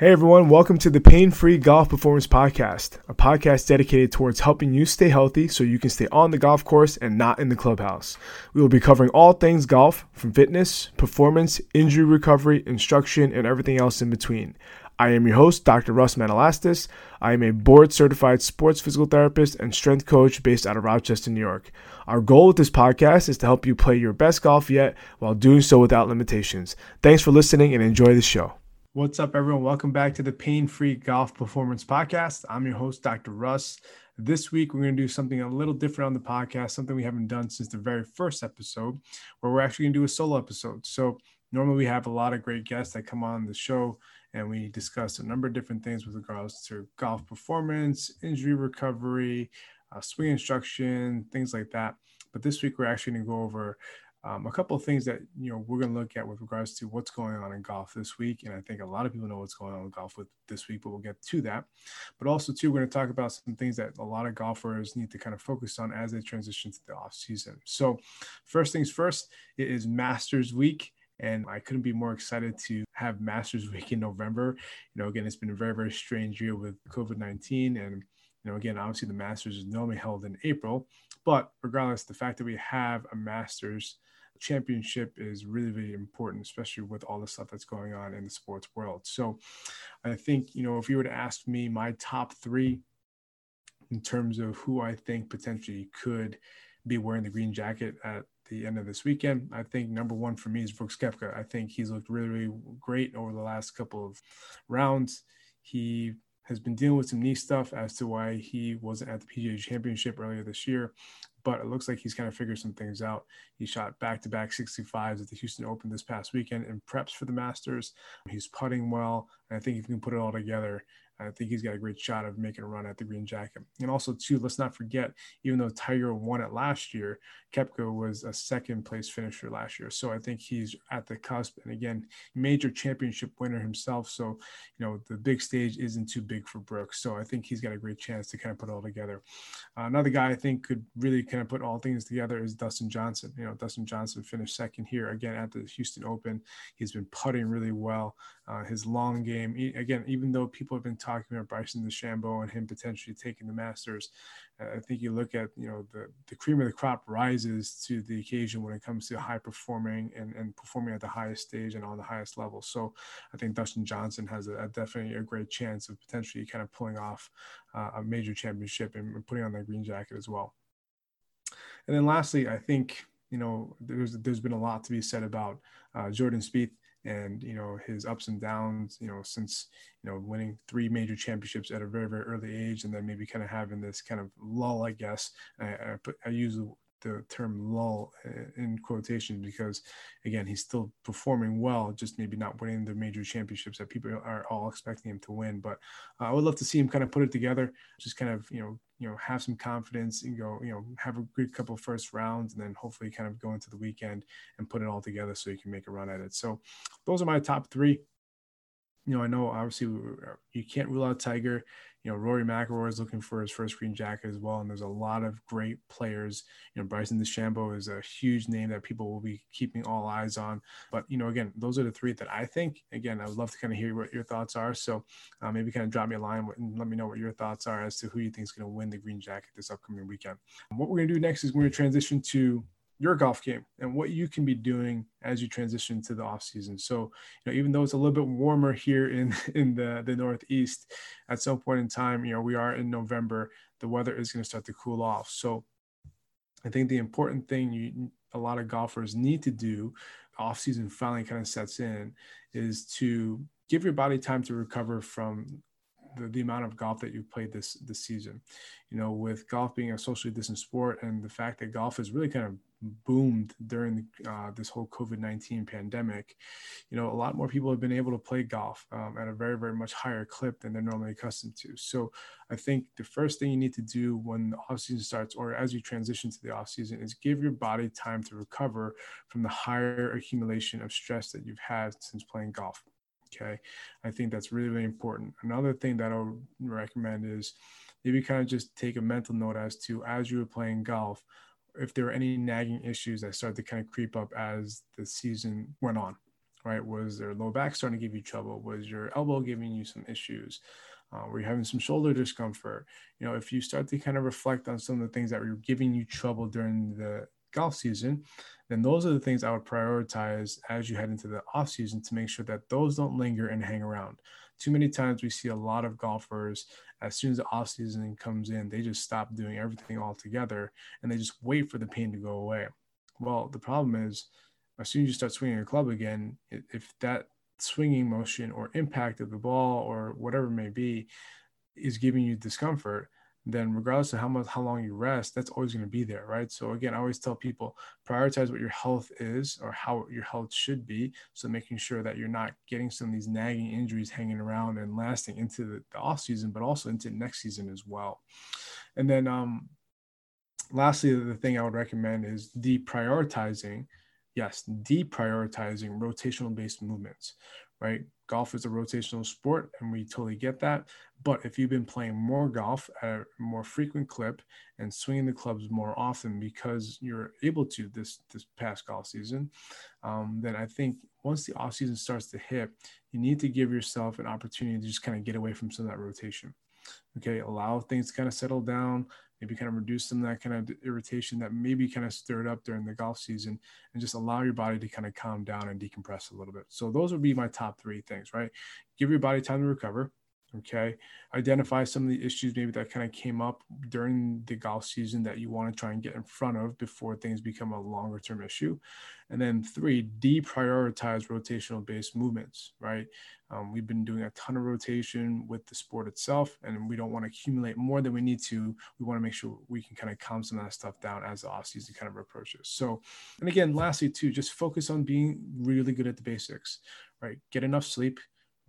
Hey everyone, welcome to the Pain-Free Golf Performance Podcast, a podcast dedicated towards helping you stay healthy so you can stay on the golf course and not in the clubhouse. We will be covering all things golf, from fitness, performance, injury recovery, instruction, and everything else in between. I am your host, Dr. Russ Metalastis. I am a board-certified sports physical therapist and strength coach based out of Rochester, New York. Our goal with this podcast is to help you play your best golf yet while doing so without limitations. Thanks for listening and enjoy the show. What's up, everyone? Welcome back to the Pain-Free Golf Performance Podcast. I'm your host, Dr. Russ. This week, we're going to do something a little different on the podcast, something we haven't done since the very first episode, where we're actually going to do a solo episode. So normally, we have a lot of great guests that come on the show, and we discuss a number of different things with regards to golf performance, injury recovery, swing instruction, things like that. But this week, we're actually going to go over a couple of things that, we're going to look at with regards to what's going on in golf this week. And I think a lot of people know what's going on in golf this week, but we'll get to that. But also, too, we're going to talk about some things that a lot of golfers need to kind of focus on as they transition to the off season. So first things first, it is Masters Week. And I couldn't be more excited to have Masters Week in November. Again, it's been a very, very strange year with COVID-19. And, again, obviously the Masters is normally held in April. But regardless, the fact that we have a Masters Championship is really, really important, especially with all the stuff that's going on in the sports world. So I think, if you were to ask me my top three in terms of who I think potentially could be wearing the green jacket at the end of this weekend, I think number one for me is Brooks Koepka. I think he's looked really, really great over the last couple of rounds. He has been dealing with some knee stuff as to why he wasn't at the PGA Championship earlier this year, but it looks like he's kind of figured some things out. He shot back-to-back 65s at the Houston Open this past weekend and preps for the Masters. He's putting well, and I think if he can put it all together, I think he's got a great shot of making a run at the green jacket. And also, too, let's not forget, even though Tiger won it last year, Koepka was a second-place finisher last year. So I think he's at the cusp. And, again, major championship winner himself. So, the big stage isn't too big for Brooks. So I think he's got a great chance to kind of put it all together. Another guy I think could really kind of put all things together is Dustin Johnson. Dustin Johnson finished second here, again, at the Houston Open. He's been putting really well. His long game, again, even though people have been talking about Bryson DeChambeau and him potentially taking the Masters, I think you look at, the cream of the crop rises to the occasion when it comes to high performing and performing at the highest stage and on the highest level. So I think Dustin Johnson has a definitely a great chance of potentially kind of pulling off a major championship and putting on that green jacket as well. And then lastly, I think, there's been a lot to be said about Jordan Spieth and, his ups and downs, since, winning three major championships at a very, very early age, and then maybe kind of having this kind of lull, I guess. I use the term lull in quotation because, again, he's still performing well, just maybe not winning the major championships that people are all expecting him to win. But I would love to see him kind of put it together, just kind of, have some confidence and go, have a good couple of first rounds and then hopefully kind of go into the weekend and put it all together so you can make a run at it. So those are my top three. I know obviously you can't rule out Tiger. Rory McIlroy is looking for his first green jacket as well. And there's a lot of great players. Bryson DeChambeau is a huge name that people will be keeping all eyes on. But, again, those are the three that I think, again, I would love to kind of hear what your thoughts are. So maybe kind of drop me a line and let me know what your thoughts are as to who you think is going to win the green jacket this upcoming weekend. And what we're going to do next is we're going to transition to your golf game and what you can be doing as you transition to the off season. So, even though it's a little bit warmer here in the Northeast, at some point in time, we are in November, the weather is going to start to cool off. So I think the important thing a lot of golfers need to do, off season finally kind of sets in, is to give your body time to recover from the amount of golf that you've played this season. With golf being a socially distant sport and the fact that golf is really kind of boomed during this whole COVID-19 pandemic, a lot more people have been able to play golf at a very, very much higher clip than they're normally accustomed to. So I think the first thing you need to do when the offseason starts or as you transition to the offseason is give your body time to recover from the higher accumulation of stress that you've had since playing golf. Okay. I think that's really, really important. Another thing that I would recommend is maybe kind of just take a mental note as to, as you were playing golf, if there were any nagging issues that started to kind of creep up as the season went on. right? Was their low back starting to give you trouble? Was your elbow giving you some issues? Were you having some shoulder discomfort? You know, if you start to kind of reflect on some of the things that were giving you trouble during the golf season, then those are the things I would prioritize as you head into the off season to make sure that those don't linger and hang around. Too many times we see a lot of golfers, as soon as the off season comes in, they just stop doing everything altogether and they just wait for the pain to go away. Well, the problem is, as soon as you start swinging your club again, if that swinging motion or impact of the ball or whatever it may be is giving you discomfort, then regardless of how long you rest, that's always going to be there, right? So again, I always tell people, prioritize what your health is or how your health should be. So making sure that you're not getting some of these nagging injuries hanging around and lasting into the off season, but also into next season as well. And then lastly, the thing I would recommend is deprioritizing rotational-based movements, right? Golf is a rotational sport, and we totally get that. But if you've been playing more golf at a more frequent clip and swinging the clubs more often because you're able to this past golf season, then I think once the offseason starts to hit, you need to give yourself an opportunity to just kind of get away from some of that rotation. Okay, allow things to kind of settle down, maybe kind of reduce some of that kind of irritation that maybe kind of stirred up during the golf season, and just allow your body to kind of calm down and decompress a little bit. So those would be my top three things, right? Give your body time to recover. Okay. Identify some of the issues maybe that kind of came up during the golf season that you want to try and get in front of before things become a longer term issue. And then three, deprioritize rotational based movements, right? We've been doing a ton of rotation with the sport itself, and we don't want to accumulate more than we need to. We want to make sure we can kind of calm some of that stuff down as the off season kind of approaches. So, and again, lastly too, just focus on being really good at the basics, right? Get enough sleep,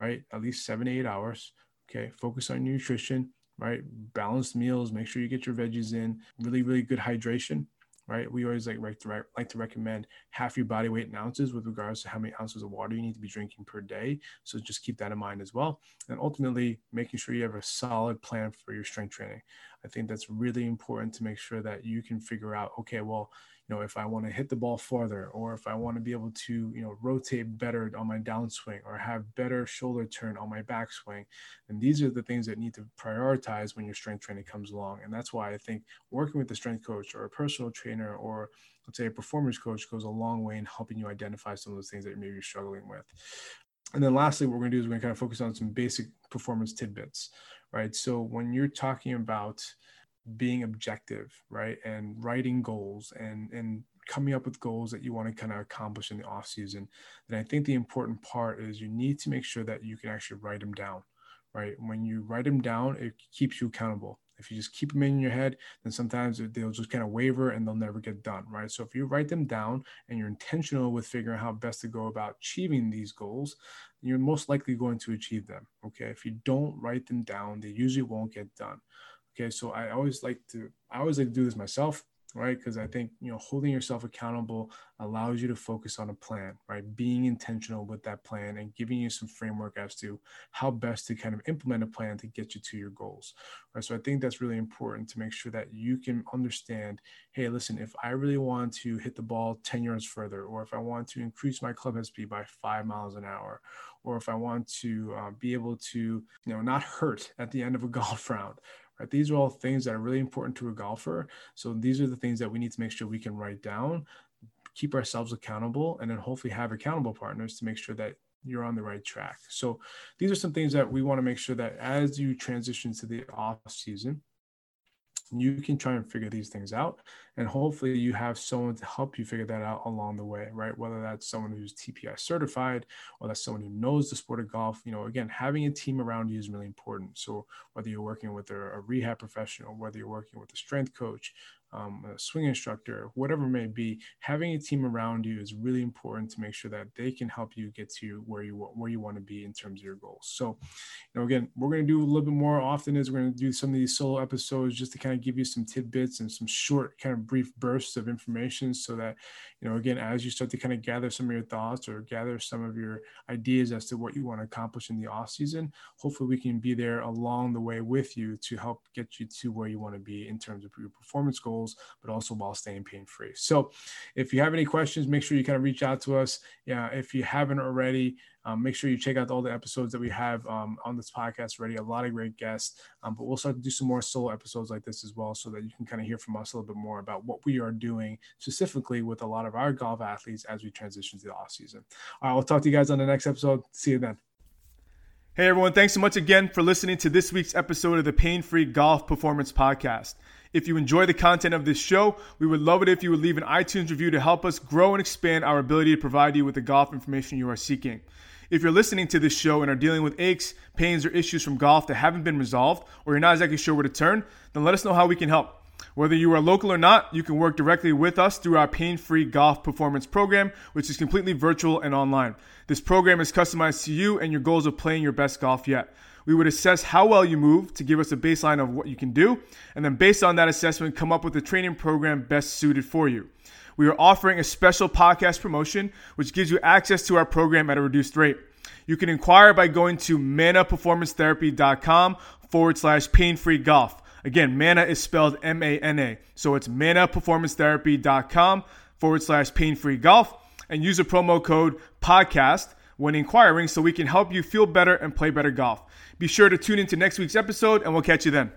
right? At least 7 to 8 hours. Okay. Focus on your nutrition, right? Balanced meals. Make sure you get your veggies in. Really, really good hydration, right? We always like to recommend half your body weight in ounces with regards to how many ounces of water you need to be drinking per day. So just keep that in mind as well. And ultimately, making sure you have a solid plan for your strength training. I think that's really important to make sure that you can figure out, okay, well, you know, if I want to hit the ball farther, or if I want to be able to, you know, rotate better on my downswing or have better shoulder turn on my backswing. And these are the things that need to prioritize when your strength training comes along. And that's why I think working with a strength coach or a personal trainer, or let's say a performance coach, goes a long way in helping you identify some of those things that maybe you're struggling with. And then lastly, what we're going to do is we're going to kind of focus on some basic performance tidbits, right? So when you're talking about being objective, right, and writing goals and coming up with goals that you want to kind of accomplish in the off season, then I think the important part is you need to make sure that you can actually write them down, right? When you write them down, it keeps you accountable. If you just keep them in your head, then sometimes they'll just kind of waver and they'll never get done, right? So if you write them down and you're intentional with figuring out how best to go about achieving these goals, you're most likely going to achieve them, okay? If you don't write them down, they usually won't get done. Okay, so I always like to do this myself, right? Because I think, you know, holding yourself accountable allows you to focus on a plan, right? Being intentional with that plan and giving you some framework as to how best to kind of implement a plan to get you to your goals, right? So I think that's really important to make sure that you can understand, hey, listen, if I really want to hit the ball 10 yards further, or if I want to increase my club head speed by 5 miles an hour, or if I want to be able to, you know, not hurt at the end of a golf round, right? These are all things that are really important to a golfer. So these are the things that we need to make sure we can write down, keep ourselves accountable, and then hopefully have accountable partners to make sure that you're on the right track. So these are some things that we want to make sure that as you transition to the off season, you can try and figure these things out, and hopefully you have someone to help you figure that out along the way, right? Whether that's someone who's TPI certified, or that's someone who knows the sport of golf. You know, again, having a team around you is really important. So whether you're working with a rehab professional, whether you're working with a strength coach, a swing instructor, whatever it may be, having a team around you is really important to make sure that they can help you get to where you want to be in terms of your goals. So, you know, again, we're going to do a little bit more often is we're going to do some of these solo episodes just to kind of give you some tidbits and some short kind of brief bursts of information so that, you know, again, as you start to kind of gather some of your thoughts or gather some of your ideas as to what you want to accomplish in the off season, hopefully we can be there along the way with you to help get you to where you want to be in terms of your performance goals, goals, but also while staying pain-free. So if you have any questions, make sure you kind of reach out to us. Yeah, if you haven't already, make sure you check out all the episodes that we have on this podcast already. A lot of great guests, but we'll start to do some more solo episodes like this as well, so that you can kind of hear from us a little bit more about what we are doing specifically with a lot of our golf athletes as we transition to the off season. All right, we'll talk to you guys on the next episode. See you then. Hey everyone, thanks so much again for listening to this week's episode of the Pain-Free Golf Performance Podcast. If you enjoy the content of this show, we would love it if you would leave an iTunes review to help us grow and expand our ability to provide you with the golf information you are seeking. If you're listening to this show and are dealing with aches, pains, or issues from golf that haven't been resolved, or you're not exactly sure where to turn, then let us know how we can help. Whether you are local or not, you can work directly with us through our Pain-Free Golf Performance Program, which is completely virtual and online. This program is customized to you and your goals of playing your best golf yet. We would assess how well you move to give us a baseline of what you can do, and then based on that assessment, come up with a training program best suited for you. We are offering a special podcast promotion, which gives you access to our program at a reduced rate. You can inquire by going to manaperformancetherapy.com/pain-free golf. Again, MANA is spelled M-A-N-A. So it's manaperformancetherapy.com/pain-free golf and use a promo code podcast when inquiring so we can help you feel better and play better golf. Be sure to tune into next week's episode and we'll catch you then.